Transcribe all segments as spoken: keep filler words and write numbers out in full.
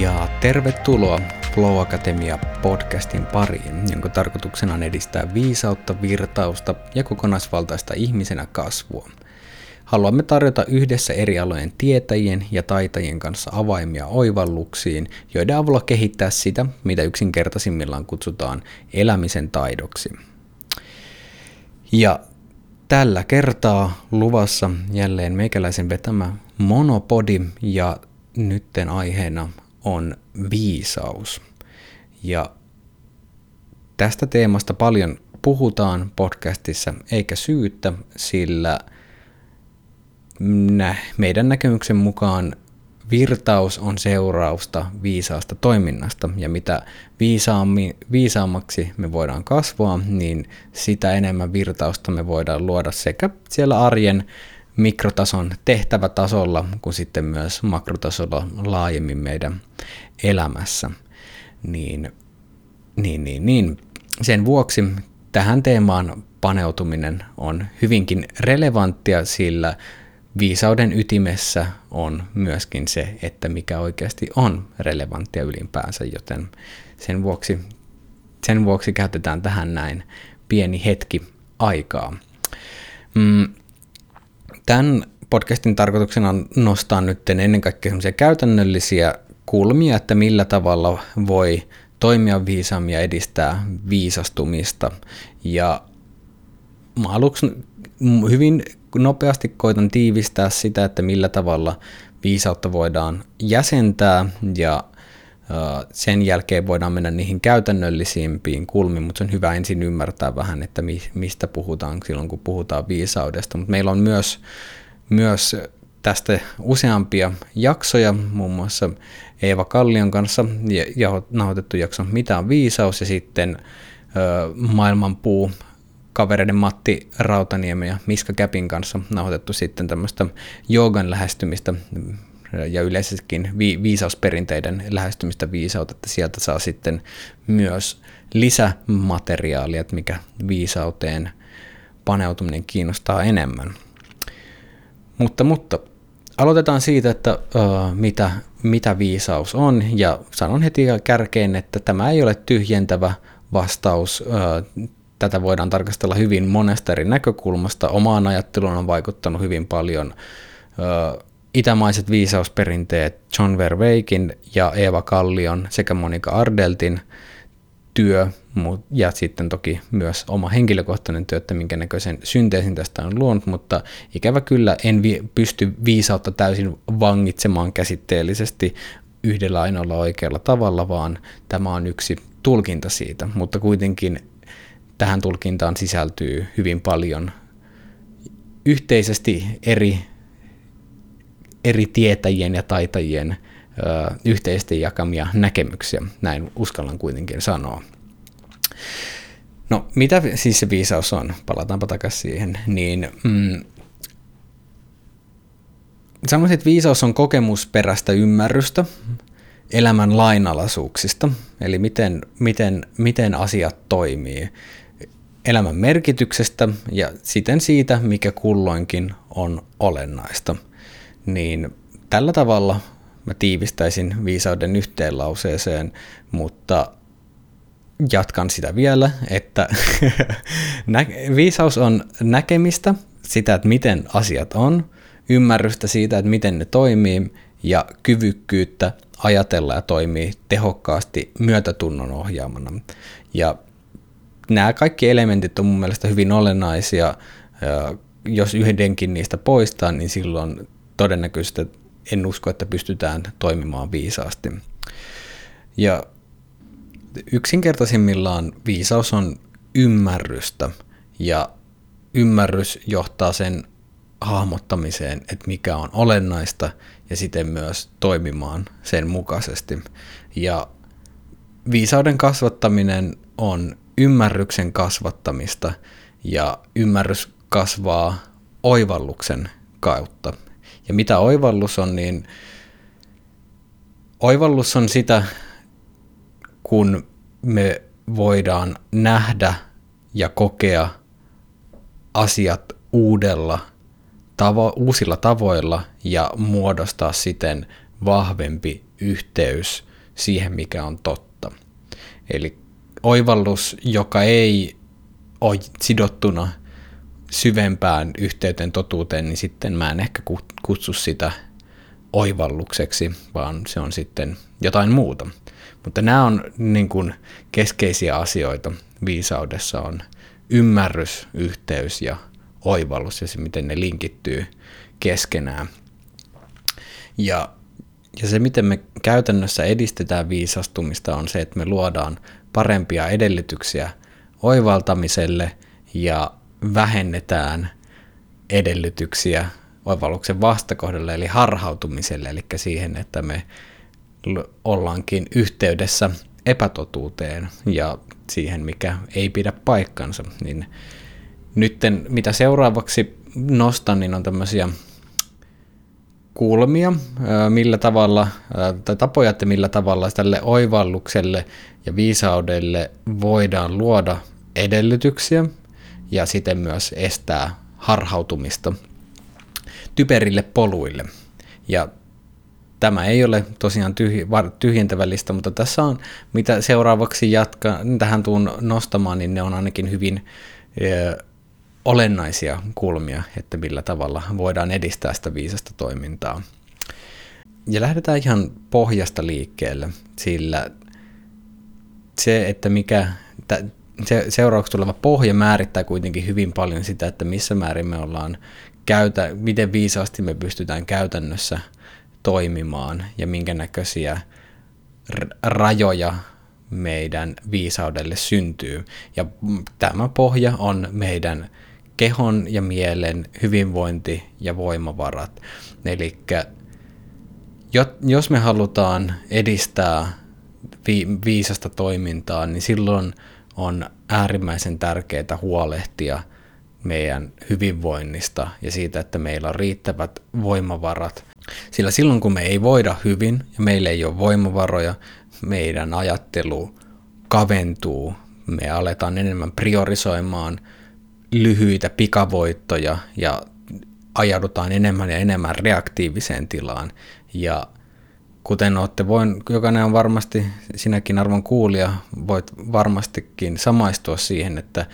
Ja tervetuloa Flow Akatemia podcastin pariin, jonka tarkoituksena on edistää viisautta, virtausta ja kokonaisvaltaista ihmisenä kasvua. Haluamme tarjota yhdessä eri alojen tietäjien ja taitajien kanssa avaimia oivalluksiin, joiden avulla kehittää sitä, mitä yksinkertaisimmillaan kutsutaan elämisen taidoksi. Ja tällä kertaa luvassa jälleen meikäläisen vetämä monopodi ja nytten aiheena on viisaus. Ja tästä teemasta paljon puhutaan podcastissa eikä syyttä, sillä meidän näkemyksen mukaan virtaus on seurausta viisaasta toiminnasta, ja mitä viisaammin, viisaammaksi me voidaan kasvaa, niin sitä enemmän virtausta me voidaan luoda sekä siellä arjen mikrotason tehtävätasolla, kuin sitten myös makrotasolla laajemmin meidän elämässä. Niin, niin, niin, niin. Sen vuoksi tähän teemaan paneutuminen on hyvinkin relevanttia, sillä viisauden ytimessä on myöskin se, että mikä oikeasti on relevanttia ylipäänsä, joten sen vuoksi, sen vuoksi käytetään tähän näin pieni hetki aikaa. Mm. Tämän podcastin tarkoituksena on nostaa nyt ennen kaikkea sellaisia käytännöllisiä kulmia, että millä tavalla voi toimia viisaammin ja edistää viisastumista. Ja mä aluksi hyvin nopeasti koitan tiivistää sitä, että millä tavalla viisautta voidaan jäsentää, ja sen jälkeen voidaan mennä niihin käytännöllisimpiin kulmiin, mutta se on hyvä ensin ymmärtää vähän, että mistä puhutaan silloin, kun puhutaan viisaudesta. Mutta meillä on myös, myös tästä useampia jaksoja, muun muassa Eeva Kallion kanssa ja, ja nauhoitettu jakso Mitä on viisaus, ja sitten ö, Maailmanpuu kavereiden Matti Rautaniemi ja Miska Käpin kanssa nauhoitettu sitten tämmöistä joogan lähestymistä ja yleisestikin viisausperinteiden lähestymistä viisautta, että sieltä saa sitten myös lisämateriaalia, että mikä viisauteen paneutuminen kiinnostaa enemmän. Mutta, mutta aloitetaan siitä, että uh, mitä, mitä viisaus on, ja sanon heti kärkeen, että tämä ei ole tyhjentävä vastaus. Uh, tätä voidaan tarkastella hyvin monesta eri näkökulmasta. Omaan ajatteluun on vaikuttanut hyvin paljon uh, itämaiset viisausperinteet, John Vervaeken ja Eeva Kallion sekä Monika Ardeltin työ, ja sitten toki myös oma henkilökohtainen työ, että minkä näköisen synteesin tästä on luonut, mutta ikävä kyllä en vi- pysty viisautta täysin vangitsemaan käsitteellisesti yhdellä ainoalla oikealla tavalla, vaan tämä on yksi tulkinta siitä, mutta kuitenkin tähän tulkintaan sisältyy hyvin paljon yhteisesti eri eri tietäjien ja taitajien ö, yhteisesti jakamia näkemyksiä, näin uskallan kuitenkin sanoa. No, mitä siis se viisaus on? Palataanpa takaisin siihen. Niin, mm, sanoisin, että viisaus on kokemusperäistä ymmärrystä elämän lainalaisuuksista, eli miten, miten, miten asiat toimii, elämän merkityksestä ja siten siitä, mikä kulloinkin on olennaista. Niin tällä tavalla mä tiivistäisin viisauden yhteen lauseeseen, mutta jatkan sitä vielä, että viisaus on näkemistä, sitä, että miten asiat on, ymmärrystä siitä, että miten ne toimii, ja kyvykkyyttä ajatella ja toimia tehokkaasti myötätunnon ohjaamana. Ja nämä kaikki elementit on mun mielestä hyvin olennaisia. Jos yhdenkin niistä poistaa, niin silloin todennäköisesti en usko, että pystytään toimimaan viisaasti. Ja yksinkertaisimmillaan viisaus on ymmärrystä, ja ymmärrys johtaa sen hahmottamiseen, että mikä on olennaista, ja siten myös toimimaan sen mukaisesti. Ja viisauden kasvattaminen on ymmärryksen kasvattamista, ja ymmärrys kasvaa oivalluksen kautta. Ja mitä oivallus on, niin oivallus on sitä, kun me voidaan nähdä ja kokea asiat uudella, tavo- uusilla tavoilla ja muodostaa siten vahvempi yhteys siihen, mikä on totta. Eli oivallus, joka ei ole sidottuna syvempään yhteyteen totuuteen, niin sitten mä en ehkä kutsu sitä oivallukseksi, vaan se on sitten jotain muuta. Mutta nämä on niin kuin keskeisiä asioita viisaudessa, on ymmärrys, yhteys ja oivallus ja se, miten ne linkittyy keskenään. Ja, ja se, miten me käytännössä edistetään viisastumista, on se, että me luodaan parempia edellytyksiä oivaltamiselle ja vähennetään edellytyksiä oivalluksen vastakohdalle, eli harhautumiselle, eli siihen, että me ollaankin yhteydessä epätotuuteen ja siihen, mikä ei pidä paikkansa. Niin nytten, mitä seuraavaksi nostan, niin on tämmöisiä kulmia, millä tavalla, tai tapoja, että millä tavalla tälle oivallukselle ja viisaudelle voidaan luoda edellytyksiä ja siten myös estää harhautumista typerille poluille. Ja tämä ei ole tosiaan tyhjentävä lista, mutta tässä on, mitä seuraavaksi jatkan, tähän tuun nostamaan, niin ne on ainakin hyvin ö, olennaisia kulmia, että millä tavalla voidaan edistää sitä viisasta toimintaa. Ja lähdetään ihan pohjasta liikkeelle, sillä se, että mikä, t- se seuraavaksi tuleva pohja määrittää kuitenkin hyvin paljon sitä, että missä määrin me ollaan, käytä, miten viisaasti me pystytään käytännössä toimimaan ja minkä näköisiä rajoja meidän viisaudelle syntyy. Ja tämä pohja on meidän kehon ja mielen hyvinvointi ja voimavarat. Eli jos me halutaan edistää viisasta toimintaa, niin silloin on äärimmäisen tärkeää huolehtia meidän hyvinvoinnista ja siitä, että meillä on riittävät voimavarat. Sillä silloin, kun me ei voida hyvin ja meillä ei ole voimavaroja, meidän ajattelu kaventuu, me aletaan enemmän priorisoimaan lyhyitä pikavoittoja ja ajaudutaan enemmän ja enemmän reaktiiviseen tilaan. Ja kuten olette voin, jokainen on varmasti, sinäkin arvon kuulija, voit varmastikin samaistua siihen, että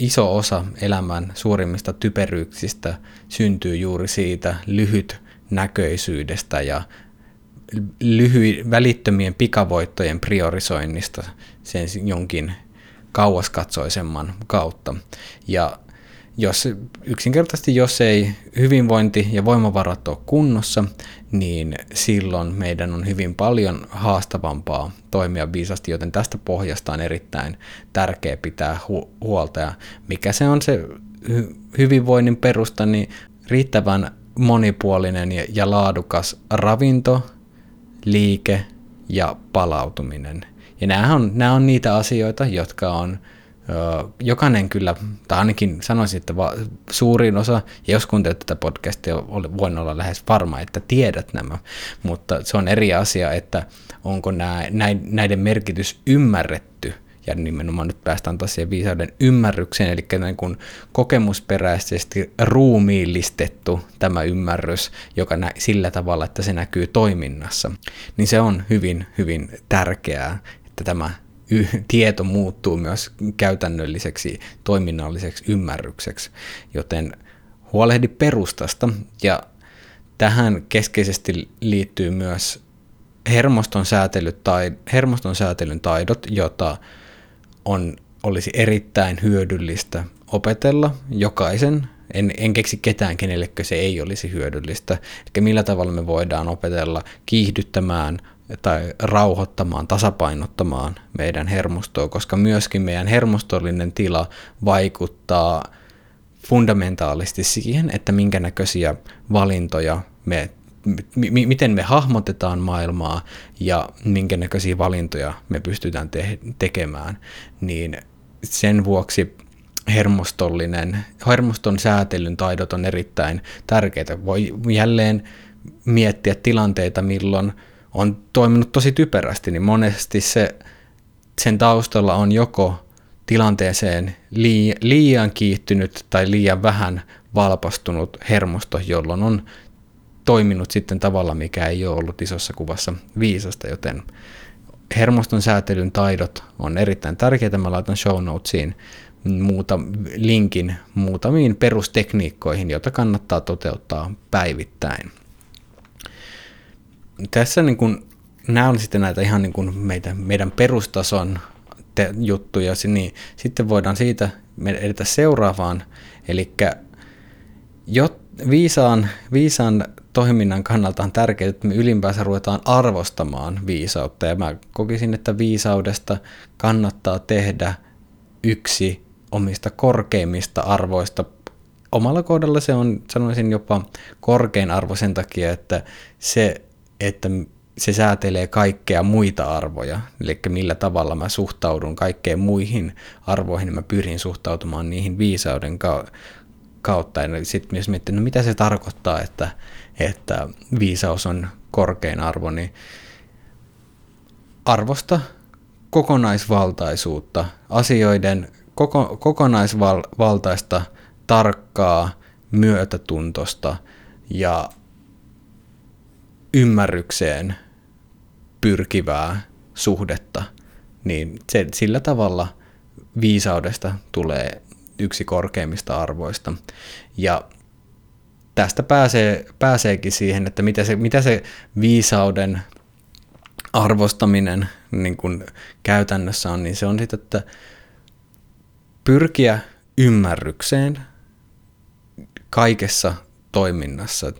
iso osa elämän suurimmista typeryyksistä syntyy juuri siitä lyhytnäköisyydestä ja lyhy- välittömien pikavoittojen priorisoinnista sen jonkin kauaskatsoisemman kautta. Ja jos, yksinkertaisesti jos ei hyvinvointi ja voimavarat ole kunnossa, niin silloin meidän on hyvin paljon haastavampaa toimia viisasti, joten tästä pohjasta on erittäin tärkeää pitää hu- huolta. Ja mikä se on se hy- hyvinvoinnin perusta, niin riittävän monipuolinen ja, ja laadukas ravinto, liike ja palautuminen. Ja nämä on, nämä on niitä asioita, jotka on jokainen kyllä, tai ainakin sanoisin, että suurin osa, ja jos kuuntelet tätä podcastia, voin olla lähes varma, että tiedät nämä, mutta se on eri asia, että onko nämä, näiden merkitys ymmärretty, ja nimenomaan nyt päästään taas siihen viisauden ymmärrykseen, eli niin kuin kokemusperäisesti ruumiillistettu tämä ymmärrys, joka nä- sillä tavalla, että se näkyy toiminnassa, niin se on hyvin, hyvin tärkeää, että tämä tieto muuttuu myös käytännölliseksi, toiminnalliseksi ymmärrykseksi, joten huolehdi perustasta. Ja tähän keskeisesti liittyy myös hermoston säätely tai hermoston säätelyn taidot, jota on olisi erittäin hyödyllistä opetella jokaisen. En, en keksi ketään, kenellekö se ei olisi hyödyllistä. Eli millä tavalla me voidaan opetella kiihdyttämään tai rauhoittamaan, tasapainottamaan meidän hermostoa, koska myöskin meidän hermostollinen tila vaikuttaa fundamentaalisti siihen, että minkä näköisiä valintoja me, m- miten me hahmotetaan maailmaa ja minkä näköisiä valintoja me pystytään te- tekemään, niin sen vuoksi hermostollinen, hermoston säätelyn taidot on erittäin tärkeitä. Voi jälleen miettiä tilanteita, milloin on toiminut tosi typerästi, niin monesti se, sen taustalla on joko tilanteeseen lii, liian kiihtynyt tai liian vähän valpastunut hermosto, jolloin on toiminut sitten tavalla, mikä ei ole ollut isossa kuvassa viisasta, joten hermoston säätelyn taidot on erittäin tärkeitä. Mä laitan show notesiin muuta, linkin muutamiin perustekniikkoihin, joita kannattaa toteuttaa päivittäin. Tässä niin kun, nämä on sitten näitä ihan niin kun meitä, meidän perustason te- juttuja, niin sitten voidaan siitä edetä seuraavaan, eli viisaan, viisaan toiminnan kannalta on tärkeää, että me ylimpäänsä ruvetaan arvostamaan viisautta, ja mä kokisin, että viisaudesta kannattaa tehdä yksi omista korkeimmista arvoista. Omalla kohdalla se on, sanoisin, jopa korkein arvo sen takia, että se, että se säätelee kaikkea muita arvoja, eli millä tavalla mä suhtaudun kaikkeen muihin arvoihin, ja mä pyrin suhtautumaan niihin viisauden kautta. Ja sitten jos miettii, no mitä se tarkoittaa, että, että viisaus on korkein arvo, niin arvosta kokonaisvaltaisuutta, asioiden koko, kokonaisvaltaista, tarkkaa myötätuntosta ja ymmärrykseen pyrkivää suhdetta, niin se, sillä tavalla viisaudesta tulee yksi korkeimmista arvoista. Ja tästä pääsee, pääseekin siihen, että mitä se, mitä se viisauden arvostaminen niin kuin käytännössä on, niin se on sitä, että pyrkiä ymmärrykseen kaikessa toiminnassa.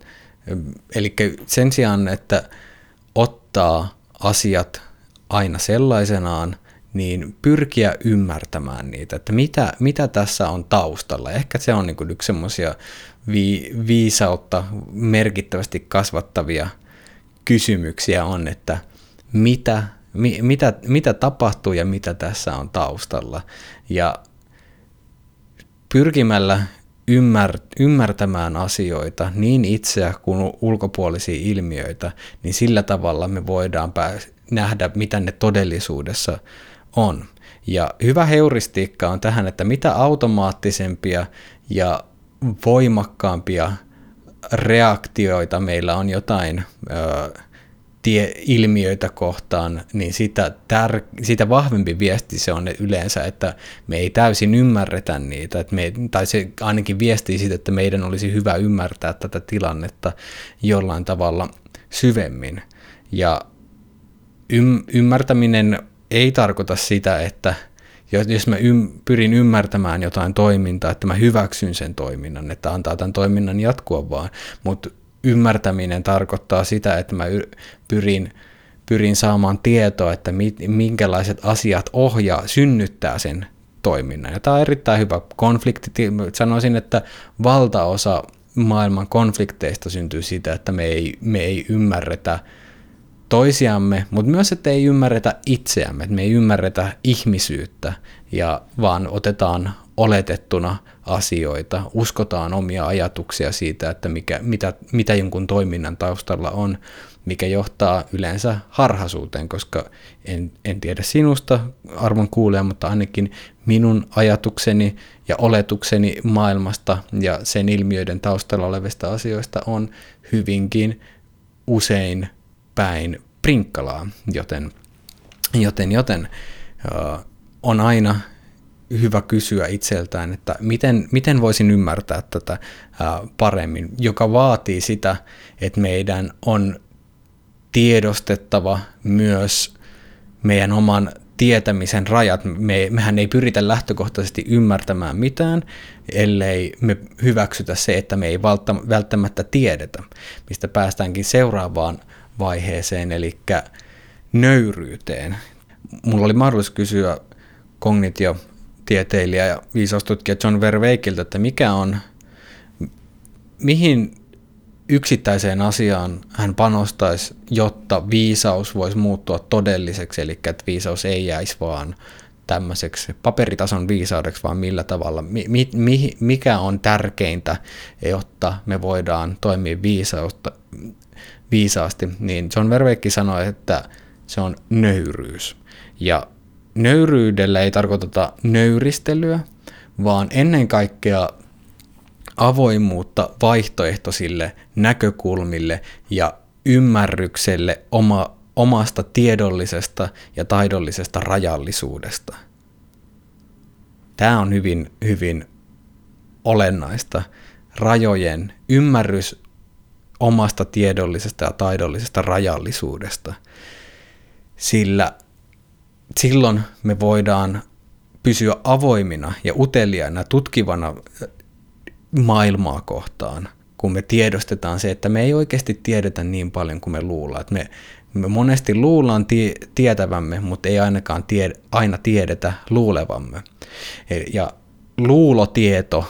Eli sen sijaan, että ottaa asiat aina sellaisenaan, niin pyrkiä ymmärtämään niitä, että mitä, mitä tässä on taustalla. Ehkä se on niin kuin yksi semmoisia vi, viisautta merkittävästi kasvattavia kysymyksiä on, että mitä, mi, mitä, mitä tapahtuu ja mitä tässä on taustalla. Ja pyrkimällä ymmärtämään asioita, niin itseä kuin ulkopuolisia ilmiöitä, niin sillä tavalla me voidaan pääs- nähdä, mitä ne todellisuudessa on. Ja hyvä heuristiikka on tähän, että mitä automaattisempia ja voimakkaampia reaktioita meillä on jotain ö, tie- ilmiöitä kohtaan, niin sitä, tär- sitä vahvempi viesti se on yleensä, että me ei täysin ymmärretä niitä, että me, tai se ainakin viestii siitä, että meidän olisi hyvä ymmärtää tätä tilannetta jollain tavalla syvemmin. Ja Ym- ymmärtäminen ei tarkoita sitä, että jos, jos mä ym- pyrin ymmärtämään jotain toimintaa, että mä hyväksyn sen toiminnan, että antaa tämän toiminnan jatkua vaan, mutta ymmärtäminen tarkoittaa sitä, että mä y- pyrin, pyrin saamaan tietoa, että mi- minkälaiset asiat ohjaa, synnyttää sen toiminnan. Ja tämä on erittäin hyvä konflikti. Sanoisin, että valtaosa maailman konflikteista syntyy siitä, että me ei, me ei ymmärretä toisiamme, mutta myös, että ei ymmärretä itseämme, että me ei ymmärretä ihmisyyttä, ja vaan otetaan oletettuna asioita, uskotaan omia ajatuksia siitä, että mikä, mitä, mitä jonkun toiminnan taustalla on, mikä johtaa yleensä harhaisuuteen, koska en, en tiedä sinusta, arvon kuulija, mutta ainakin minun ajatukseni ja oletukseni maailmasta ja sen ilmiöiden taustalla olevista asioista on hyvinkin usein päin prinkkalaa, joten, joten, joten äh, on aina hyvä kysyä itseltään, että miten, miten voisin ymmärtää tätä äh, paremmin, joka vaatii sitä, että meidän on tiedostettava myös meidän oman tietämisen rajat. Me, mehän ei pyritä lähtökohtaisesti ymmärtämään mitään, ellei me hyväksytä se, että me ei valta, välttämättä tiedetä, mistä päästäänkin seuraavaan vaiheeseen, eli nöyryyteen. Mulla oli mahdollisuus kysyä kognitiotieteilijä ja viisaustutkija John Vervaekeltä, että mikä on, mihin yksittäiseen asiaan hän panostaisi, jotta viisaus voisi muuttua todelliseksi, eli että viisaus ei jäisi vaan tämmöiseksi paperitason viisaudeksi, vaan millä tavalla, mi, mi, mikä on tärkeintä, jotta me voidaan toimia viisausta, viisaasti, niin John Vervaeke sanoi, että se on nöyryys. Ja nöyryydellä ei tarkoiteta nöyristelyä, vaan ennen kaikkea avoimuutta vaihtoehtoisille näkökulmille ja ymmärrykselle oma, omasta tiedollisesta ja taidollisesta rajallisuudesta. Tämä on hyvin, hyvin olennaista. Rajojen ymmärrys omasta tiedollisesta ja taidollisesta rajallisuudesta. Sillä silloin me voidaan pysyä avoimina ja uteliaina tutkivana maailmaa kohtaan, kun me tiedostetaan se, että me ei oikeasti tiedetä niin paljon kuin me luullaan. Me, me monesti luullaan tie, tietävämme, mutta ei ainakaan tie, aina tiedetä luulevamme. Ja luulotieto,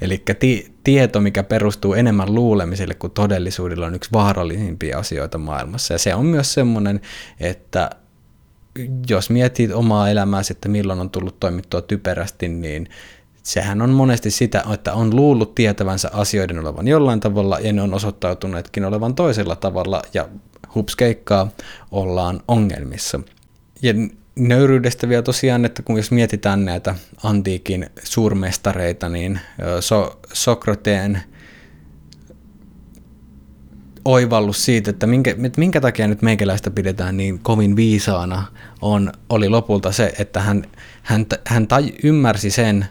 eli ti, tieto, mikä perustuu enemmän luulemiselle kuin todellisuudella, on yksi vaarallisimpia asioita maailmassa. Ja se on myös semmoinen, että jos mietit omaa elämääsi, että milloin on tullut toimittua typerästi, niin sehän on monesti sitä, että on luullut tietävänsä asioiden olevan jollain tavalla, ja ne on osoittautuneetkin olevan toisella tavalla, ja hupskeikkaa ollaan ongelmissa. Ja nöyryydestä vielä tosiaan, että kun jos mietitään näitä antiikin suurmestareita, niin so- Sokrateen oivallus siitä, että minkä, että minkä takia nyt meikäläistä pidetään niin kovin viisaana, on, oli lopulta se, että hän, hän, hän taj, ymmärsi sen,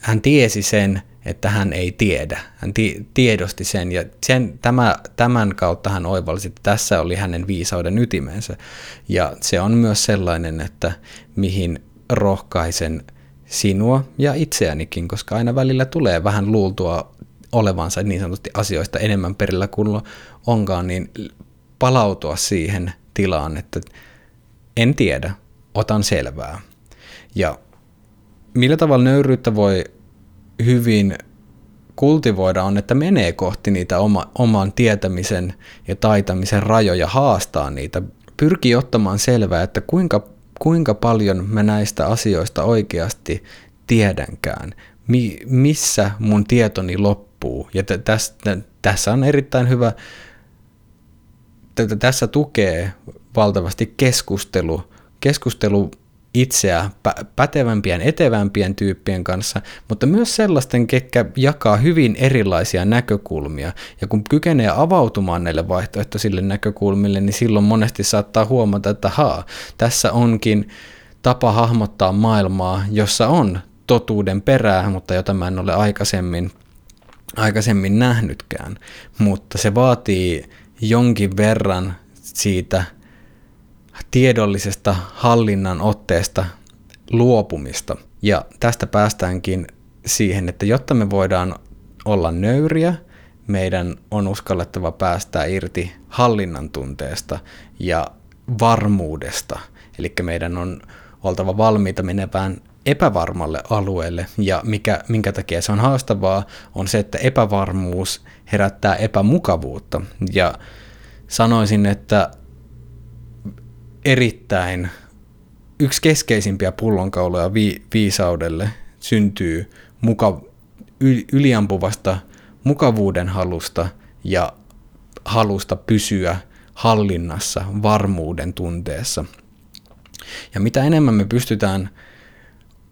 hän tiesi sen, että hän ei tiedä. Hän ti, tiedosti sen ja sen, tämä, tämän kautta hän oivalsi, että tässä oli hänen viisauden ytimensä. Ja se on myös sellainen, että mihin rohkaisen sinua ja itseänikin, koska aina välillä tulee vähän luultua olevansa niin sanotusti asioista enemmän perillä kuin onkaan, niin palautua siihen tilaan, että en tiedä, otan selvää. Ja millä tavalla nöyryyttä voi hyvin kultivoida on, että menee kohti niitä oma, oman tietämisen ja taitamisen rajoja, haastaa niitä, pyrkii ottamaan selvää, että kuinka, kuinka paljon mä näistä asioista oikeasti tiedänkään, Mi, missä mun tietoni loppuu. Ja t- tästä, tässä on erittäin hyvä, t- tässä tukee valtavasti keskustelu, keskustelu itseä pä- pätevämpien, etevämpien tyyppien kanssa, mutta myös sellaisten, ketkä jakaa hyvin erilaisia näkökulmia. Ja kun kykenee avautumaan näille vaihtoehtoisille näkökulmille, niin silloin monesti saattaa huomata, että haa, tässä onkin tapa hahmottaa maailmaa, jossa on totuuden perää, mutta jota mä en ole aikaisemmin aikaisemmin nähnytkään, mutta se vaatii jonkin verran siitä tiedollisesta hallinnan otteesta luopumista. Ja tästä päästäänkin siihen, että jotta me voidaan olla nöyriä, meidän on uskallettava päästää irti hallinnan tunteesta ja varmuudesta. Eli meidän on oltava valmiita menevään epävarmalle alueelle, ja mikä, minkä takia se on haastavaa, on se, että epävarmuus herättää epämukavuutta. Ja sanoisin, että erittäin yksi keskeisimpiä pullonkauloja vi, viisaudelle syntyy muka, yliampuvasta mukavuuden halusta ja halusta pysyä hallinnassa, varmuuden tunteessa. Ja mitä enemmän me pystytään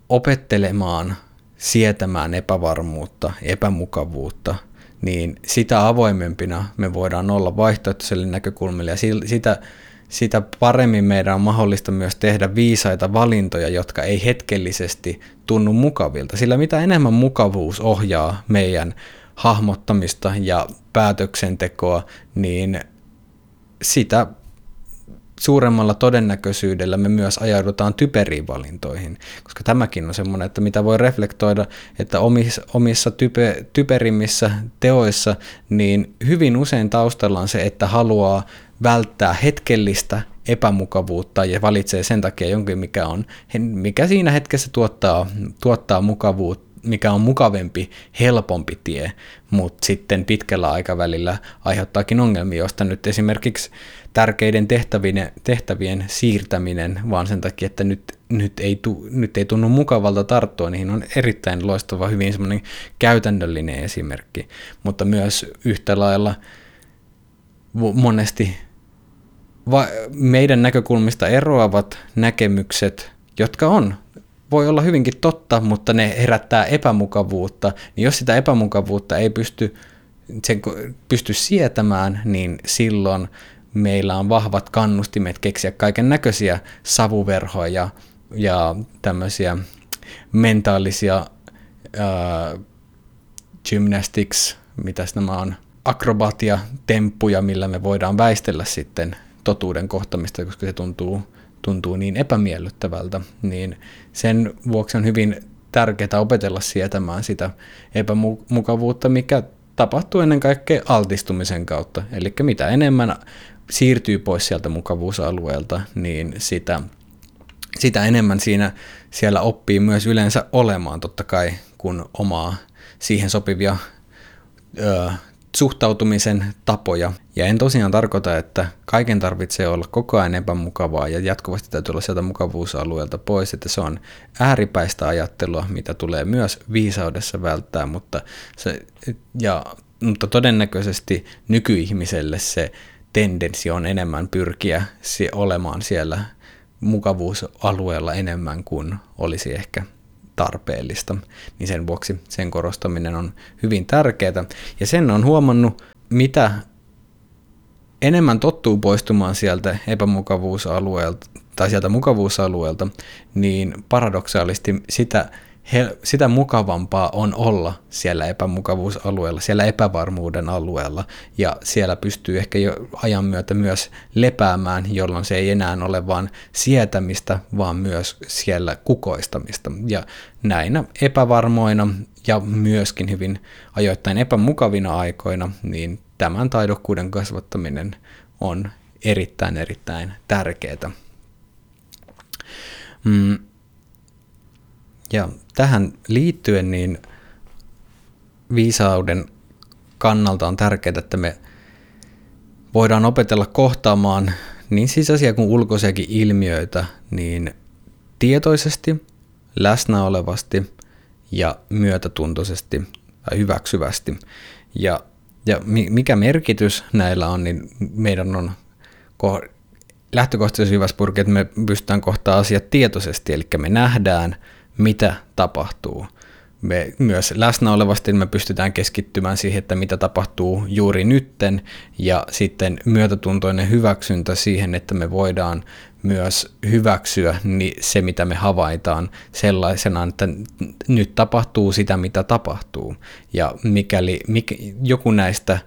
opettelemaan, sietämään epävarmuutta, epämukavuutta, niin sitä avoimempina me voidaan olla vaihtoehtoiselle näkökulmille ja sitä, sitä paremmin meidän on mahdollista myös tehdä viisaita valintoja, jotka ei hetkellisesti tunnu mukavilta, sillä mitä enemmän mukavuus ohjaa meidän hahmottamista ja päätöksentekoa, niin sitä suuremmalla todennäköisyydellä me myös ajaudutaan typeriin valintoihin, koska tämäkin on semmoinen, että mitä voi reflektoida, että omissa type, typerimmissä teoissa niin hyvin usein taustalla on se, että haluaa välttää hetkellistä epämukavuutta ja valitsee sen takia jonkin, mikä on, mikä siinä hetkessä tuottaa, tuottaa mukavuutta, mikä on mukavempi, helpompi tie, mutta sitten pitkällä aikavälillä aiheuttaakin ongelmia, josta nyt esimerkiksi tärkeiden tehtävien, tehtävien siirtäminen, vaan sen takia, että nyt, nyt, ei, tu, nyt ei tunnu mukavalta tarttua, niihin on erittäin loistava, hyvin semmoinen käytännöllinen esimerkki, mutta myös yhtä lailla monesti va- meidän näkökulmista eroavat näkemykset, jotka on voi olla hyvinkin totta, mutta ne herättää epämukavuutta, niin jos sitä epämukavuutta ei pysty, sen pysty sietämään, niin silloin meillä on vahvat kannustimet keksiä kaiken näköisiä savuverhoja ja, ja tämmöisiä mentaalisia ää, gymnastics, mitäs nämä on, akrobatia-temppuja, millä me voidaan väistellä sitten totuuden kohtamista, koska se tuntuu, tuntuu niin epämiellyttävältä, niin sen vuoksi on hyvin tärkeää opetella sietämään sitä epämukavuutta, mikä tapahtuu ennen kaikkea altistumisen kautta. Eli mitä enemmän siirtyy pois sieltä mukavuusalueelta, niin sitä, sitä enemmän siinä, siellä oppii myös yleensä olemaan, totta kai, kun omaa siihen sopivia öö, suhtautumisen tapoja. Ja en tosiaan tarkoita, että kaiken tarvitsee olla koko ajan epämukavaa ja jatkuvasti täytyy olla sieltä mukavuusalueelta pois, että se on ääripäistä ajattelua, mitä tulee myös viisaudessa välttää, mutta, se, ja, mutta todennäköisesti nykyihmiselle se tendenssi on enemmän pyrkiä olemaan siellä mukavuusalueella enemmän kuin olisi ehkä tarpeellista, niin sen vuoksi sen korostaminen on hyvin tärkeää. Ja sen on huomannut, mitä enemmän tottuu poistumaan sieltä epämukavuusalueelta tai sieltä mukavuusalueelta, niin paradoksaalisti sitä, sitä mukavampaa on olla siellä epämukavuusalueella, siellä epävarmuuden alueella, ja siellä pystyy ehkä jo ajan myötä myös lepäämään, jolloin se ei enää ole vaan sietämistä, vaan myös siellä kukoistamista. Ja näinä epävarmoina ja myöskin hyvin ajoittain epämukavina aikoina, niin tämän taidokkuuden kasvattaminen on erittäin erittäin tärkeää. Mm. Ja tähän liittyen niin viisauden kannalta on tärkeää, että me voidaan opetella kohtaamaan niin sisäisiä kuin ulkoisiakin ilmiöitä niin tietoisesti, läsnäolevasti ja myötätuntoisesti tai hyväksyvästi. Ja, ja mikä merkitys näillä on, niin meidän on ko- lähtökohtaisesti hyvässä purki, että me pystytään kohtaamaan asiat tietoisesti, eli me nähdään, mitä tapahtuu. Me myös läsnä olevasti me pystytään keskittymään siihen, että mitä tapahtuu juuri nytten, ja sitten myötätuntoinen hyväksyntä siihen, että me voidaan myös hyväksyä se, mitä me havaitaan sellaisena, että nyt tapahtuu sitä, mitä tapahtuu. Ja mikäli joku näistä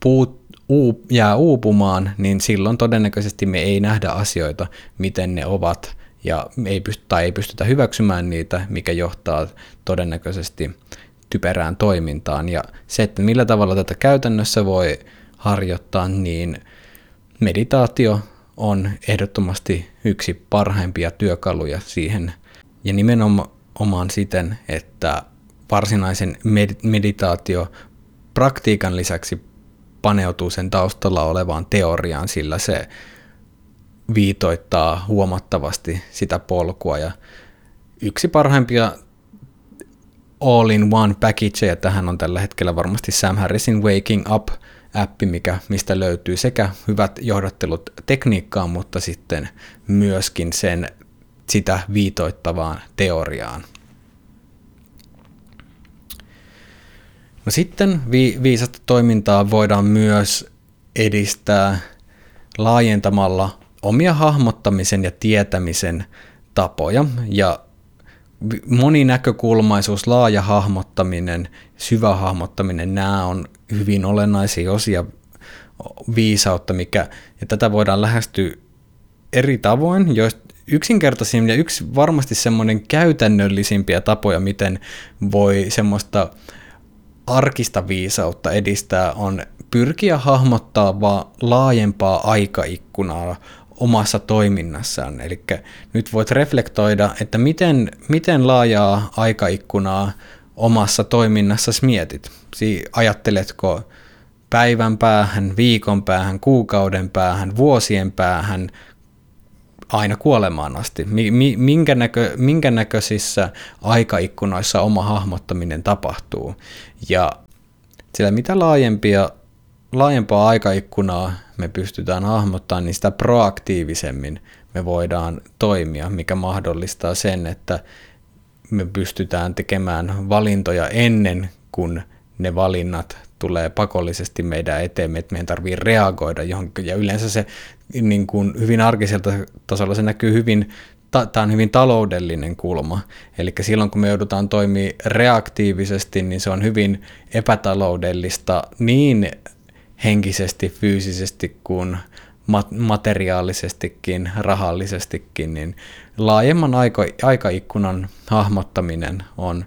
puut, uu, jää uupumaan, niin silloin todennäköisesti me ei nähdä asioita, miten ne ovat, ja ei pysty, tai ei pystytä hyväksymään niitä, mikä johtaa todennäköisesti typerään toimintaan. Ja se, että millä tavalla tätä käytännössä voi harjoittaa, niin meditaatio on ehdottomasti yksi parhaimpia työkaluja siihen. Ja nimenomaan siten, että varsinaisen med- meditaatiopraktiikan lisäksi paneutuu sen taustalla olevaan teoriaan, sillä se viitoittaa huomattavasti sitä polkua, ja yksi parhaimpia all-in-one packageja tähän on tällä hetkellä varmasti Sam Harrisin Waking Up-appi, mikä, mistä löytyy sekä hyvät johdattelut tekniikkaan, mutta sitten myöskin sen, sitä viitoittavaan teoriaan. No sitten vi- viisasta toimintaa voidaan myös edistää laajentamalla omia hahmottamisen ja tietämisen tapoja, ja moninäkökulmaisuus, laaja hahmottaminen, syvä hahmottaminen, nämä on hyvin olennaisia osia viisautta, mikä, ja tätä voidaan lähestyä eri tavoin, joista yksinkertaisin ja yksi varmasti semmoinen käytännöllisimpiä tapoja, miten voi semmoista arkista viisautta edistää, on pyrkiä hahmottaa vaan laajempaa aikaikkunaa omassa toiminnassaan. Eli nyt voit reflektoida, että miten, miten laajaa aikaikkunaa omassa toiminnassasi mietit. Si- ajatteletko päivän päähän, viikon päähän, kuukauden päähän, vuosien päähän, aina kuolemaan asti? Minkä, näkö, minkä näköisissä aikaikkunoissa oma hahmottaminen tapahtuu? Ja sillä mitä laajempia, laajempaa aikaikkunaa me pystytään hahmottamaan, niin sitä proaktiivisemmin me voidaan toimia, mikä mahdollistaa sen, että me pystytään tekemään valintoja ennen kuin ne valinnat tulee pakollisesti meidän eteemme, että meidän tarvitsee reagoida johonkin. Ja yleensä se niin kuin hyvin arkiselta tasolla se näkyy hyvin, tämä on hyvin taloudellinen kulma. Eli silloin kun me joudutaan toimimaan reaktiivisesti, niin se on hyvin epätaloudellista niin henkisesti, fyysisesti kuin materiaalisestikin, rahallisestikin, niin laajemman aikaikkunan hahmottaminen on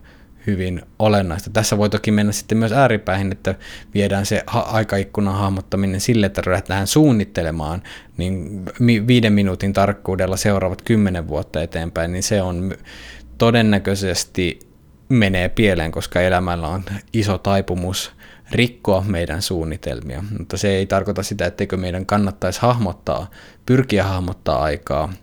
hyvin olennaista. Tässä voi toki mennä sitten myös ääripäihin, että viedään se ha- aikaikkunan hahmottaminen sille, että lähdetään suunnittelemaan niin mi- viiden minuutin tarkkuudella seuraavat kymmenen vuotta eteenpäin, niin se on todennäköisesti menee pieleen, koska elämällä on iso taipumus rikkoa meidän suunnitelmia. Mutta se ei tarkoita sitä, etteikö meidän kannattaisi hahmottaa, pyrkiä hahmottaa aikaa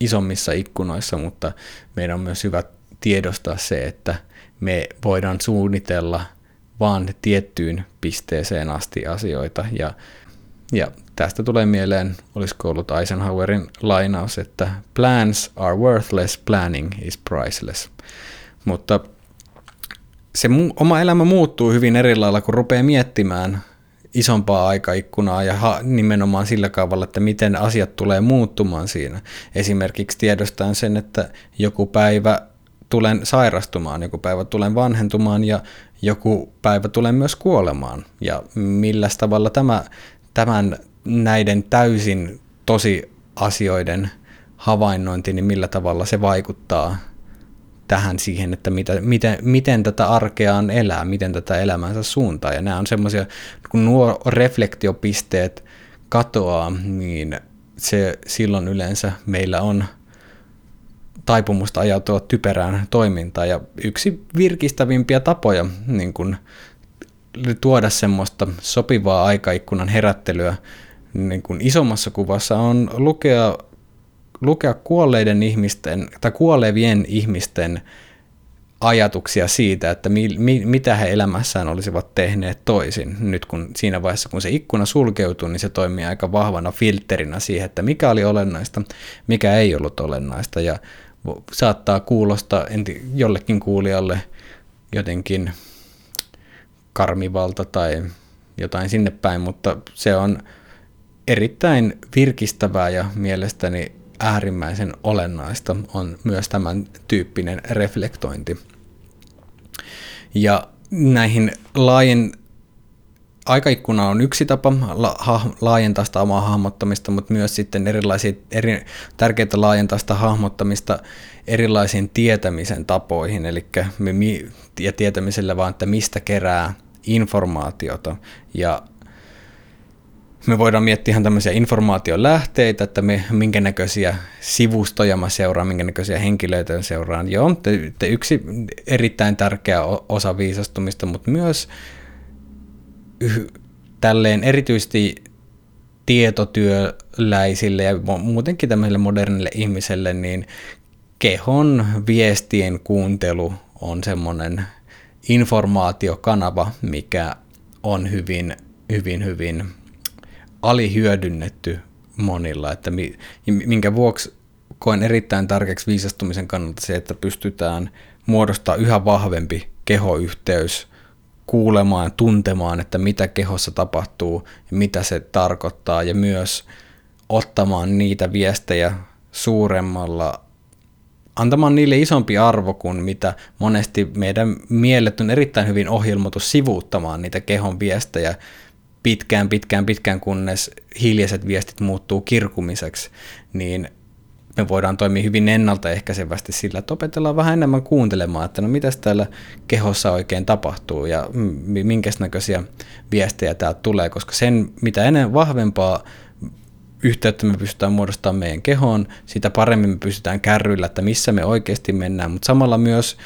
isommissa ikkunoissa, mutta meidän on myös hyvä tiedostaa se, että me voidaan suunnitella vaan tiettyyn pisteeseen asti asioita. Ja, ja tästä tulee mieleen, olisiko ollut Eisenhowerin lainaus, että plans are worthless, planning is priceless. Mutta se mu- oma elämä muuttuu hyvin eri lailla, kun rupeaa miettimään isompaa aikaikkunaa ja ha- nimenomaan sillä kaavalla, että miten asiat tulee muuttumaan siinä. Esimerkiksi tiedostaan sen, että joku päivä tulen sairastumaan, joku päivä tulen vanhentumaan ja joku päivä tulen myös kuolemaan. Ja milläs tavalla tämä, tämän näiden täysin tosi asioiden havainnointi, niin millä tavalla se vaikuttaa tähän siihen, että mitä, miten, miten tätä arkeaan elää, miten tätä elämäänsä suuntaa. Ja nämä on semmoisia, kun nuo reflektiopisteet katoaa, niin se silloin yleensä meillä on taipumusta ajautua typerään toimintaan. Ja yksi virkistävimpiä tapoja niin kun tuoda semmoista sopivaa aikaikkunan herättelyä niin kun isommassa kuvassa on lukea lukea kuolleiden ihmisten tai kuolevien ihmisten ajatuksia siitä, että mi, mi, mitä he elämässään olisivat tehneet toisin. Nyt kun siinä vaiheessa, kun se ikkuna sulkeutuu, niin se toimii aika vahvana filtterinä siihen, että mikä oli olennaista, mikä ei ollut olennaista. Ja saattaa kuulostaa enti, jollekin kuulijalle jotenkin karmivalta tai jotain sinne päin, mutta se on erittäin virkistävää ja mielestäni äärimmäisen olennaista on myös tämän tyyppinen reflektointi. Ja näihin laajen aikaikkuna on yksi tapa laajentaa sitä omaa hahmottamista, mutta myös sitten erilaisia eri, tärkeitä laajentaa sitä hahmottamista erilaisiin tietämisen tapoihin, eli me, ja tietämisellä vaan, että mistä kerää informaatiota. Ja me voidaan miettiä ihan tämmöisiä informaation lähteitä, että me, minkä näköisiä sivustoja mä seuraan, minkä näköisiä henkilöitä mä seuraan. Joo, te, te yksi erittäin tärkeä osa viisastumista, mutta myös tälleen erityisesti tietotyöläisille ja muutenkin tämmöiselle modernille ihmiselle, niin kehon viestien kuuntelu on semmoinen informaatiokanava, mikä on hyvin, hyvin, hyvin alihyödynnetty monilla, että minkä vuoksi koen erittäin tärkeäksi viisastumisen kannalta se, että pystytään muodostamaan yhä vahvempi kehoyhteys, kuulemaan, tuntemaan, että mitä kehossa tapahtuu ja mitä se tarkoittaa, ja myös ottamaan niitä viestejä suuremmalla, antamaan niille isompi arvo kuin mitä monesti meidän mielet on erittäin hyvin ohjelmoitu sivuuttamaan niitä kehon viestejä, pitkään, pitkään, pitkään, kunnes hiljaiset viestit muuttuu kirkumiseksi, niin me voidaan toimia hyvin ennaltaehkäisevästi sillä, että opetellaan vähän enemmän kuuntelemaan, että no mitäs täällä kehossa oikein tapahtuu ja minkäs näköisiä viestejä täältä tulee, koska sen mitä enemmän vahvempaa yhteyttä me pystytään muodostamaan meidän kehoon, sitä paremmin me pystytään kärryillä, että missä me oikeasti mennään, mutta samalla myös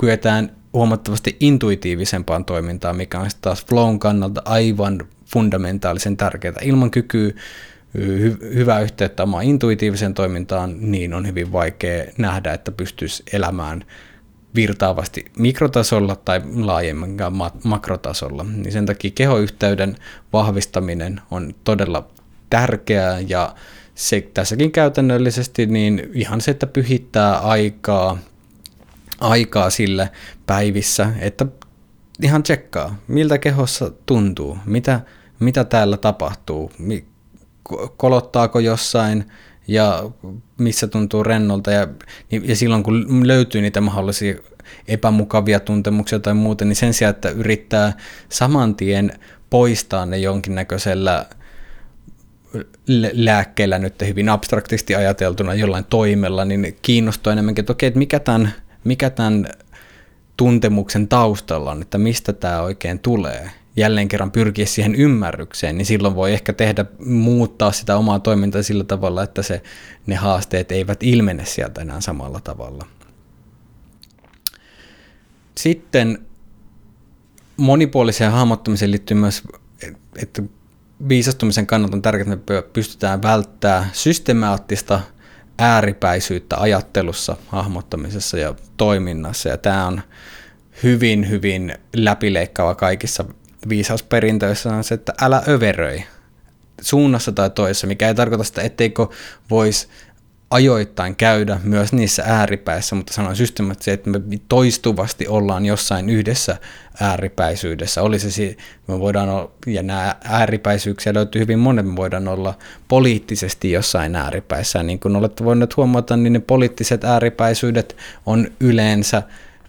kyetään huomattavasti intuitiivisempaan toimintaan, mikä on taas flown kannalta aivan fundamentaalisen tärkeää. Ilman kykyä hy- hyvää yhteyttä omaan intuitiiviseen toimintaan, niin on hyvin vaikea nähdä, että pystyisi elämään virtaavasti mikrotasolla tai laajemminkaan makrotasolla. Niin sen takia kehoyhteyden vahvistaminen on todella tärkeää ja se, tässäkin käytännöllisesti niin ihan se, että pyhittää aikaa, aikaa sille päivissä, että ihan tsekkaa, miltä kehossa tuntuu, mitä, mitä täällä tapahtuu, kolottaako jossain ja missä tuntuu rennolta ja, ja silloin kun löytyy niitä mahdollisia epämukavia tuntemuksia tai muuten, niin sen sijaan, että yrittää saman tien poistaa ne jonkinnäköisellä lääkkeellä nyt hyvin abstraktisti ajateltuna jollain toimella, niin kiinnostaa enemmänkin, että okei, että mikä tämän, mikä tämän tuntemuksen taustalla on, että mistä tämä oikein tulee. Jälleen kerran pyrkiä siihen ymmärrykseen, niin silloin voi ehkä tehdä, muuttaa sitä omaa toimintaa sillä tavalla, että se, ne haasteet eivät ilmene sieltä enää samalla tavalla. Sitten monipuoliseen hahmottamiseen liittyy myös, että viisastumisen kannalta on tärkeää, että me pystytään välttämään systemaattista ääripäisyyttä ajattelussa, hahmottamisessa ja toiminnassa. Ja tämä on hyvin, hyvin läpileikkaava kaikissa viisausperintöissä on se, että älä överöi suunnassa tai toisessa, mikä ei tarkoita sitä, etteikö voisi ajoittain käydä myös niissä ääripäissä, mutta sanoin systemaattisesti, että me toistuvasti ollaan jossain yhdessä ääripäisyydessä. Oli se, me voidaan olla, ja nämä ääripäisyyksiä löytyy hyvin monen, me voidaan olla poliittisesti jossain ääripäissä. Niin kuin olette voineet huomata, niin ne poliittiset ääripäisyydet on yleensä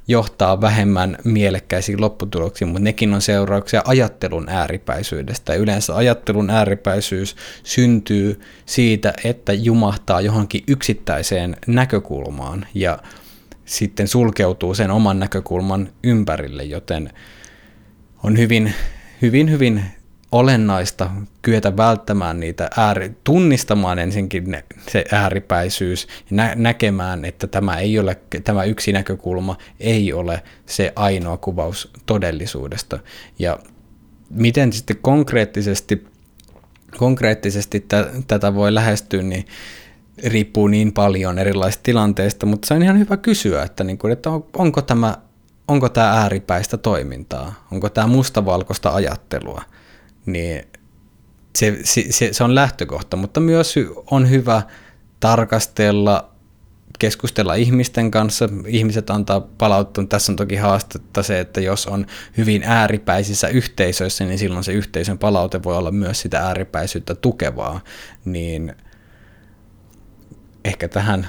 johtaa vähemmän mielekkäisiin lopputuloksiin, mutta nekin on seurauksia ajattelun ääripäisyydestä. Yleensä ajattelun ääripäisyys syntyy siitä, että jumahtaa johonkin yksittäiseen näkökulmaan ja sitten sulkeutuu sen oman näkökulman ympärille, joten on hyvin, hyvin, hyvin olennaista kyetä välttämään niitä ääri, tunnistamaan ensinkin ne, se ääripäisyys ja nä- näkemään, että tämä, ei ole, tämä yksi näkökulma ei ole se ainoa kuvaus todellisuudesta. Ja miten sitten konkreettisesti, konkreettisesti t- tätä voi lähestyä, niin riippuu niin paljon erilaisista tilanteista, mutta se on ihan hyvä kysyä, että, niin kuin, että on, onko, tämä, onko tämä ääripäistä toimintaa, onko tämä mustavalkoista ajattelua. Niin se, se, se on lähtökohta, mutta myös on hyvä tarkastella, keskustella ihmisten kanssa. Ihmiset antaa palautetta, tässä on toki haastetta se, että jos on hyvin ääripäisissä yhteisöissä, niin silloin se yhteisön palaute voi olla myös sitä ääripäisyyttä tukevaa, niin ehkä tähän,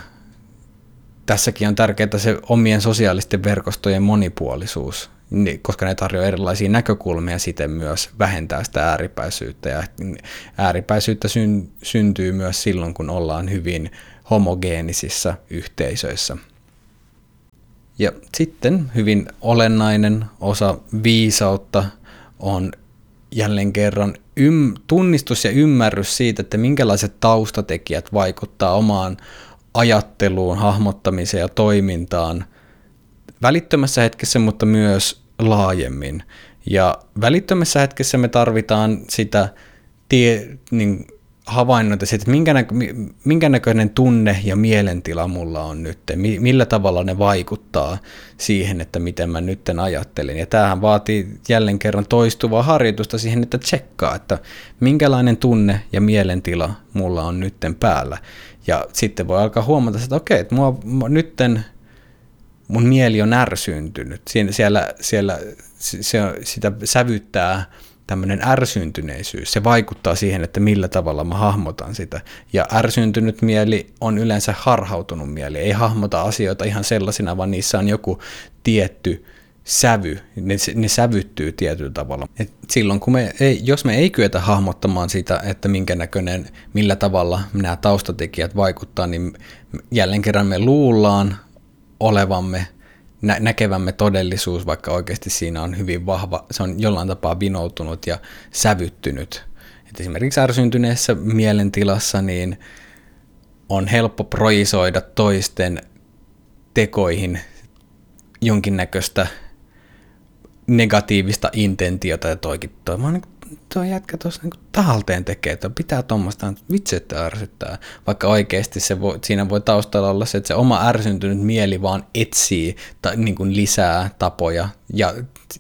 tässäkin on tärkeää se omien sosiaalisten verkostojen monipuolisuus, koska ne tarjoaa erilaisia näkökulmia, siten myös vähentää sitä ääripäisyyttä. Ja ääripäisyyttä syn, syntyy myös silloin, kun ollaan hyvin homogeenisissa yhteisöissä. Ja sitten hyvin olennainen osa viisautta on jälleen kerran ym, tunnistus ja ymmärrys siitä, että minkälaiset taustatekijät vaikuttaa omaan ajatteluun, hahmottamiseen ja toimintaan välittömässä hetkessä, mutta myös laajemmin. Ja välittömässä hetkessä me tarvitaan sitä tie, niin, havainnointia, että minkä, näkö, minkä näköinen tunne ja mielentila mulla on nyt, millä tavalla ne vaikuttaa siihen, että miten mä nyt ajattelin. Ja tämähän vaatii jälleen kerran toistuvaa harjoitusta siihen, että tsekkaa, että minkälainen tunne ja mielentila mulla on nyt päällä. Ja sitten voi alkaa huomata, että okei, että mua nytten mun mieli on ärsyyntynyt. Siellä, siellä se, sitä sävyttää tämmöinen ärsyyntyneisyys. Se vaikuttaa siihen, että millä tavalla mä hahmotan sitä. Ja ärsyyntynyt mieli on yleensä harhautunut mieli. Ei hahmota asioita ihan sellaisina, vaan niissä on joku tietty sävy. Ne, ne sävyttyy tietyllä tavalla. Et silloin, kun me ei, jos me ei kyetä hahmottamaan sitä, että minkä näköinen, millä tavalla nämä taustatekijät vaikuttaa, niin jälleen kerran me luullaan olevamme, nä- näkevämme todellisuus, vaikka oikeasti siinä on hyvin vahva, se on jollain tapaa vinoutunut ja sävyttynyt. Et esimerkiksi ärsyntyneessä mielentilassa niin on helppo projisoida toisten tekoihin jonkinnäköistä negatiivista intentiota ja toikittua. Mä oon tuo jätkä tuossa niinku tahalteen tekee, että pitää tuommoista vitsettä ärsyttää, vaikka oikeasti se voi, siinä voi taustalla olla se, että se oma ärsyntynyt mieli vaan etsii tai niinku lisää tapoja ja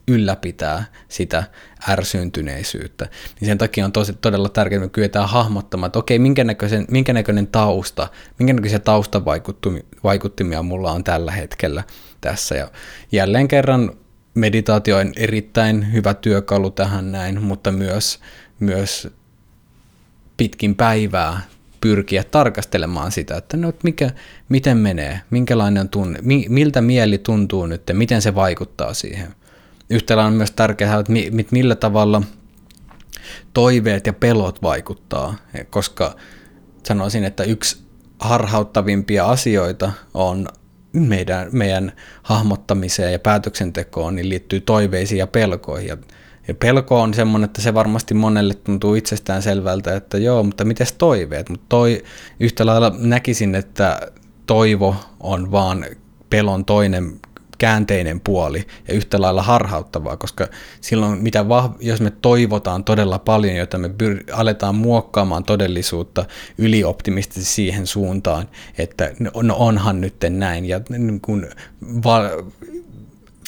ylläpitää sitä ärsyntyneisyyttä. Niin sen takia on tosi, todella tärkeää, että me kyetään hahmottamaan, että okei, minkä näköisen, minkä näköinen tausta, minkä näköisiä taustavaikuttimia mulla on tällä hetkellä tässä. Ja jälleen kerran meditaatio on erittäin hyvä työkalu tähän näin, mutta myös, myös pitkin päivää pyrkiä tarkastelemaan sitä, että no, mikä, miten menee, minkälainen on tunne, miltä mieli tuntuu nyt ja miten se vaikuttaa siihen. Yhtä lailla on myös tärkeää, että millä tavalla toiveet ja pelot vaikuttaa, koska sanoisin, että yksi harhauttavimpia asioita on meidän, meidän hahmottamiseen ja päätöksentekoon niin liittyy toiveisiin ja pelkoihin. Ja pelko on semmoinen, että se varmasti monelle tuntuu itsestään selvältä, että joo, mutta mites toiveet? Mutta toi, yhtä lailla näkisin, että toivo on vaan pelon toinen käänteinen puoli ja yhtä lailla harhauttavaa, koska silloin, mitä vah- jos me toivotaan todella paljon, jota me pyr- aletaan muokkaamaan todellisuutta ylioptimistisesti siihen suuntaan, että no onhan nyt näin, ja niin kun va-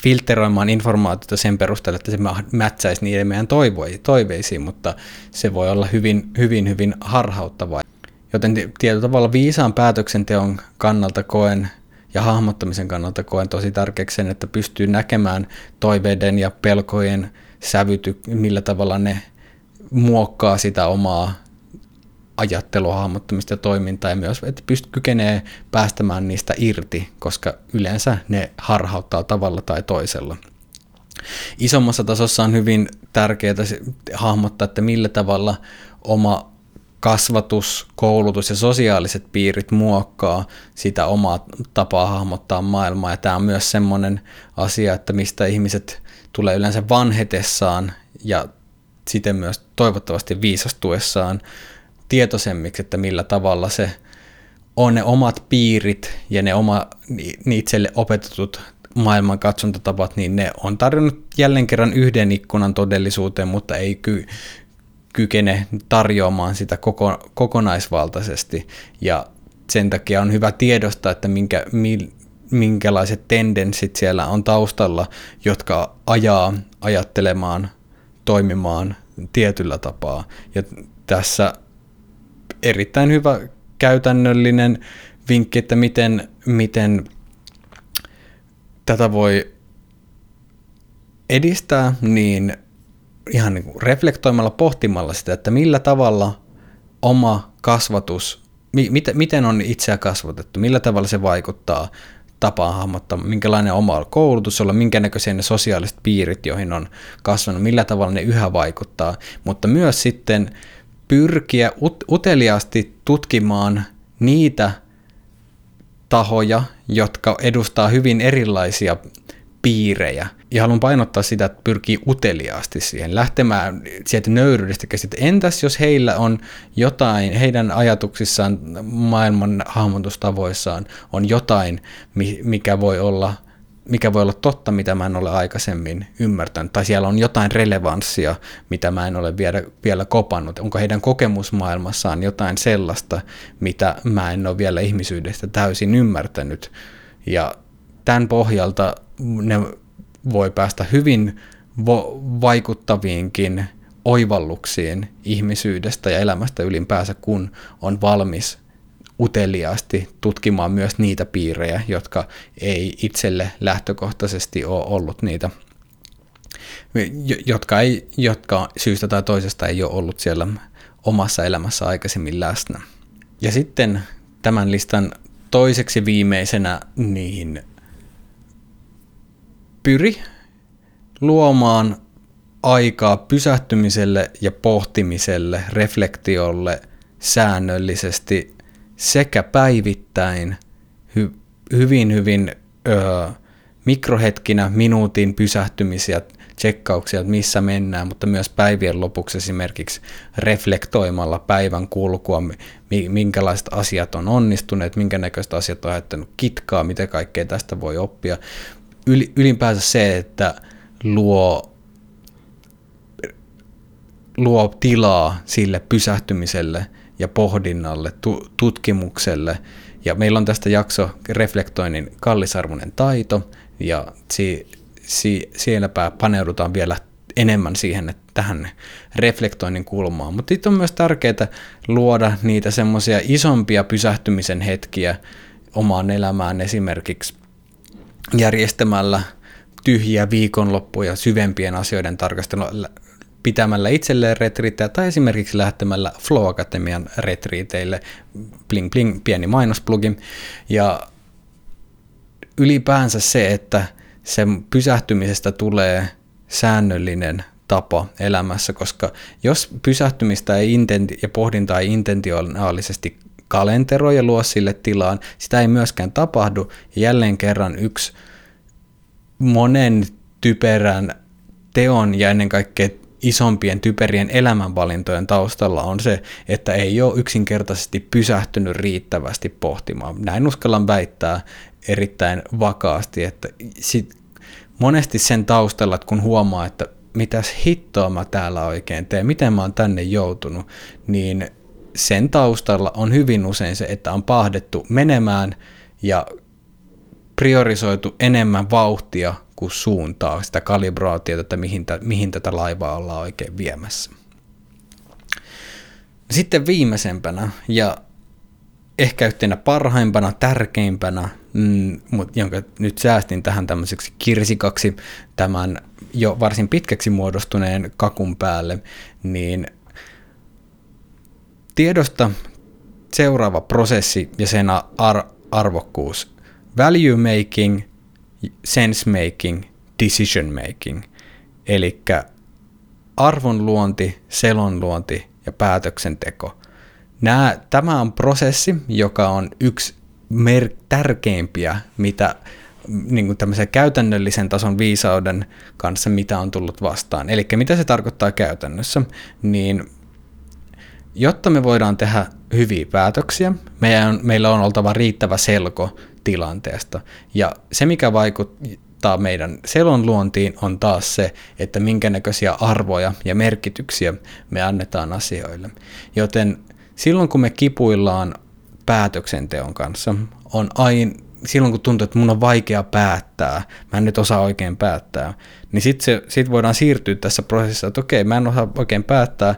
filteroimaan informaatiota sen perusteella, että se mätsäisi niiden meidän toivo- toiveisiin, mutta se voi olla hyvin, hyvin, hyvin harhauttavaa. Joten tietyllä tavalla viisaan päätöksenteon kannalta koen ja hahmottamisen kannalta koen tosi tärkeäksi sen, että pystyy näkemään toiveiden ja pelkojen sävyty, millä tavalla ne muokkaa sitä omaa ajattelua, hahmottamista ja toimintaa, ja myös, että pystyy kykenee päästämään niistä irti, koska yleensä ne harhauttaa tavalla tai toisella. Isommassa tasossa on hyvin tärkeää hahmottaa, että millä tavalla oma kasvatus, koulutus ja sosiaaliset piirit muokkaa sitä omaa tapaa hahmottaa maailmaa, ja tämä on myös semmoinen asia, että mistä ihmiset tulee yleensä vanhetessaan ja siten myös toivottavasti viisastuessaan tietoisemmiksi, että millä tavalla se on ne omat piirit ja ne oma, itselle opetetut maailman katsontotavat, niin ne on tarjonnut jälleen kerran yhden ikkunan todellisuuteen, mutta ei kyllä kykene tarjoamaan sitä koko, kokonaisvaltaisesti, ja sen takia on hyvä tiedostaa, että minkä, mi, minkälaiset tendenssit siellä on taustalla, jotka ajaa ajattelemaan, toimimaan tietyllä tapaa. Ja tässä erittäin hyvä käytännöllinen vinkki, että miten, miten tätä voi edistää, niin ihan niin kuin reflektoimalla, pohtimalla sitä, että millä tavalla oma kasvatus, mi, mit, miten on itseä kasvatettu, millä tavalla se vaikuttaa tapaan hahmottaa, minkälainen oma koulutus on, minkä näköisiä ne sosiaaliset piirit, joihin on kasvanut, millä tavalla ne yhä vaikuttaa, mutta myös sitten pyrkiä ut, uteliaasti tutkimaan niitä tahoja, jotka edustaa hyvin erilaisia piirejä. Ja haluan painottaa sitä, että pyrkii uteliaasti siihen, lähtemään sieltä nöyryydestä käsin. Entäs jos heillä on jotain, heidän ajatuksissaan, maailman hahmotustavoissaan on jotain, mikä voi olla, mikä voi olla totta, mitä mä en ole aikaisemmin ymmärtänyt, tai siellä on jotain relevanssia, mitä mä en ole vielä, vielä kopannut. Onko heidän kokemusmaailmassaan jotain sellaista, mitä mä en ole vielä ihmisyydestä täysin ymmärtänyt. Ja tämän pohjalta ne voi päästä hyvin vo- vaikuttaviinkin oivalluksiin ihmisyydestä ja elämästä ylipäänsä, kun on valmis uteliaasti tutkimaan myös niitä piirejä, jotka ei itselle lähtökohtaisesti ole ollut niitä, jotka, ei, jotka syystä tai toisesta ei ole ollut siellä omassa elämässä aikaisemmin läsnä. Ja sitten tämän listan toiseksi viimeisenä niihin pyri luomaan aikaa pysähtymiselle ja pohtimiselle, reflektiolle säännöllisesti sekä päivittäin hy- hyvin hyvin öö, mikrohetkinä, minuutin pysähtymisiä, tsekkauksia, että missä mennään, mutta myös päivien lopuksi esimerkiksi reflektoimalla päivän kulkua, minkälaiset asiat on onnistuneet, minkä näköiset asiat on aiheuttanut kitkaa, mitä kaikkea tästä voi oppia. Yli, ylipäänsä se, että luo luo tilaa sille pysähtymiselle ja pohdinnalle, tu- tutkimukselle. Ja meillä on tästä jakso reflektoinnin kallisarvoinen taito, ja si- si- sielläpä paneudutaan vielä enemmän siihen, että tähän reflektoinnin kulmaan. Mutta sitten on myös tärkeää luoda niitä semmoisia isompia pysähtymisen hetkiä omaan elämään, esimerkiksi järjestämällä tyhjiä viikonloppuja, syvempien asioiden tarkastelua, pitämällä itselleen retriittejä tai esimerkiksi lähtemällä Flow Akatemian retriiteille, bling bling, pieni mainosplugi. Ja ylipäänsä se, että sen pysähtymisestä tulee säännöllinen tapa elämässä, koska jos pysähtymistä ei intenti- ja pohdintaa ei intentionaalisesti kalenteroi ja luo sille tilaan, sitä ei myöskään tapahdu. Ja jälleen kerran yksi monen typerän teon ja ennen kaikkea isompien typerien elämänvalintojen taustalla on se, että ei ole yksinkertaisesti pysähtynyt riittävästi pohtimaan. Näin uskallan väittää erittäin vakaasti, että sit monesti sen taustalla, että kun huomaa, että mitäs hittoa mä täällä oikein teen, miten mä oon tänne joutunut, niin sen taustalla on hyvin usein se, että on pahdettu menemään ja priorisoitu enemmän vauhtia kuin suuntaa, sitä kalibraatiota, että mihin, t- mihin tätä laivaa ollaan oikein viemässä. Sitten viimeisempänä ja ehkä yhtenä parhaimpana, tärkeimpänä, mm, mut jonka nyt säästin tähän tämmöiseksi kirsikaksi tämän jo varsin pitkäksi muodostuneen kakun päälle, niin tiedosta seuraava prosessi ja sen ar- arvokkuus. Value making, sense making, decision making. Eli arvonluonti, selonluonti ja päätöksenteko. Nämä, tämä on prosessi, joka on yksi mer- tärkeimpiä, mitä niin kuin tämmöisen käytännöllisen tason viisauden kanssa, mitä on tullut vastaan. Eli mitä se tarkoittaa käytännössä, niin jotta me voidaan tehdä hyviä päätöksiä, meillä on, meillä on oltava riittävä selko tilanteesta. Ja se, mikä vaikuttaa meidän selonluontiin, on taas se, että minkä näköisiä arvoja ja merkityksiä me annetaan asioille. Joten silloin, kun me kipuillaan päätöksenteon kanssa, on aina, silloin kun tuntuu, että mun on vaikea päättää, mä en nyt osaa oikein päättää, niin sitten sit voidaan siirtyä tässä prosessissa, että okei, mä en osaa oikein päättää,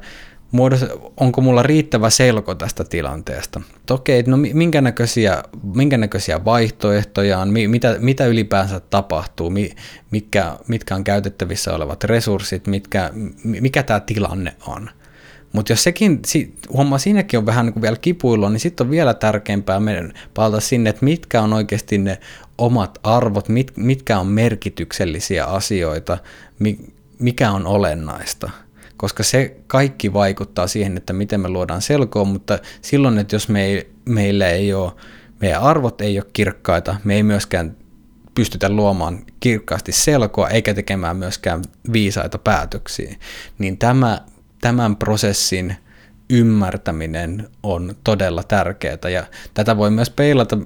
onko mulla riittävä selko tästä tilanteesta. Okei, no minkä näköisiä, minkä näköisiä vaihtoehtoja on, mitä, mitä ylipäänsä tapahtuu, mitkä, mitkä on käytettävissä olevat resurssit, mitkä, mikä tämä tilanne on. Mutta jos sekin, huomaa siinäkin on vähän niin kuin vielä kipuilua, niin sitten on vielä tärkeämpää meidän palata sinne, että mitkä on oikeasti ne omat arvot, mit, mitkä on merkityksellisiä asioita, mikä on olennaista. Koska se kaikki vaikuttaa siihen, että miten me luodaan selkoa, mutta silloin, että jos me ei, meillä ei ole, meidän arvot ei ole kirkkaita, me ei myöskään pystytä luomaan kirkkaasti selkoa eikä tekemään myöskään viisaita päätöksiä, niin tämä, tämän prosessin ymmärtäminen on todella tärkeää. Ja tätä voi myös peilata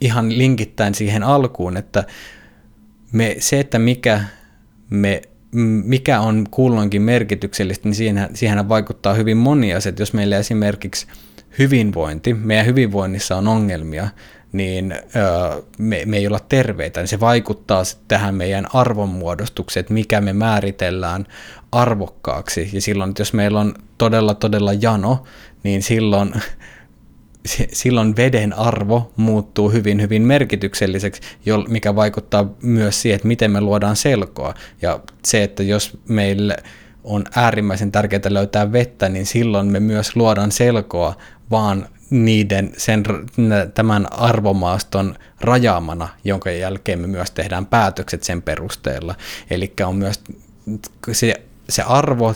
ihan linkittäen siihen alkuun, että me, se, että mikä me... mikä on kulloinkin merkityksellistä, niin siihen, siihen vaikuttaa hyvin moni asia. Jos meillä esimerkiksi hyvinvointi, meidän hyvinvoinnissa on ongelmia, niin öö, me, me ei olla terveitä, niin se vaikuttaa tähän meidän arvonmuodostukseen, että mikä me määritellään arvokkaaksi. Ja silloin, että jos meillä on todella, todella jano, niin silloin... silloin veden arvo muuttuu hyvin, hyvin merkitykselliseksi, mikä vaikuttaa myös siihen, että miten me luodaan selkoa. Ja se, että jos meille on äärimmäisen tärkeää löytää vettä, niin silloin me myös luodaan selkoa, vaan niiden, sen, tämän arvomaaston rajaamana, jonka jälkeen me myös tehdään päätökset sen perusteella. Eli on myös se, se arvo,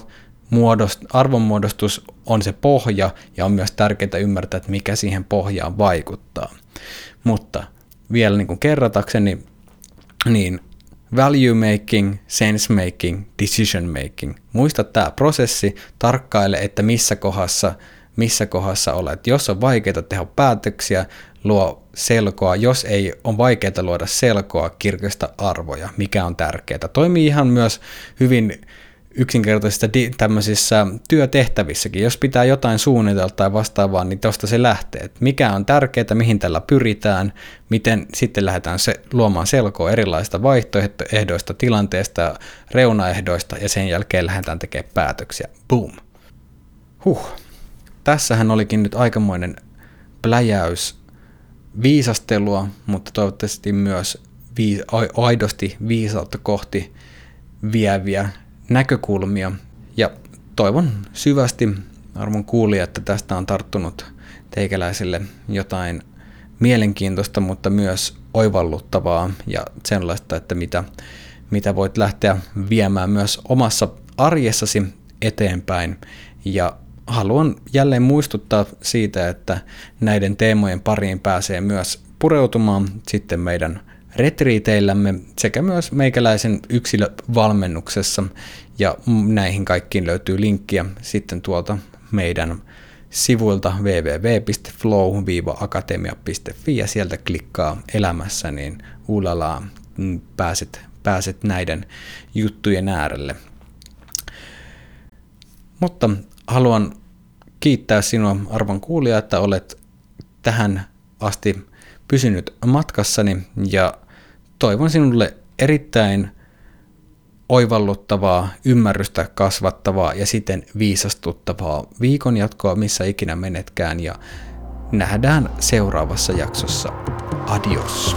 Muodost, arvonmuodostus on se pohja ja on myös tärkeää ymmärtää, että mikä siihen pohjaan vaikuttaa. Mutta vielä niin kuin kerratakseni, niin value making, sense making, decision making. Muista tämä prosessi, tarkkaile, että missä kohdassa, missä kohdassa olet. Jos on vaikeaa tehdä päätöksiä, luo selkoa. Jos ei, on vaikeaa luoda selkoa, kirkasta arvoja, mikä on tärkeää. Toimii ihan myös hyvin yksinkertaisissa di- tämmöisissä työtehtävissäkin, jos pitää jotain suunnitella tai vastaavaa, niin tuosta se lähtee, että mikä on tärkeää, mihin tällä pyritään, miten sitten lähdetään se, luomaan selkoa erilaisista vaihtoehdoista, tilanteista, reunaehdoista ja sen jälkeen lähdetään tekemään päätöksiä. Boom! Huh! Tässähän olikin nyt aikamoinen pläjäys viisastelua, mutta toivottavasti myös viis- aidosti viisautta kohti vieviä näkökulmia. Ja toivon syvästi, arvon kuulija, että tästä on tarttunut teikäläisille jotain mielenkiintoista, mutta myös oivalluttavaa ja sellaista, että mitä, mitä voit lähteä viemään myös omassa arjessasi eteenpäin. Ja haluan jälleen muistuttaa siitä, että näiden teemojen pariin pääsee myös pureutumaan sitten meidän retriiteillämme sekä myös meikäläisen yksilövalmennuksessa, ja näihin kaikkiin löytyy linkkiä sitten tuolta meidän sivuilta double-u double-u double-u piste flow akatemia piste f i ja sieltä klikkaa elämässä, niin ulala pääset, pääset näiden juttujen äärelle. Mutta haluan kiittää sinua, arvon kuulija, että olet tähän asti pysynyt matkassani, ja toivon sinulle erittäin oivalluttavaa, ymmärrystä kasvattavaa ja siten viisastuttavaa viikon jatkoa, missä ikinä menetkään, ja nähdään seuraavassa jaksossa. Adios!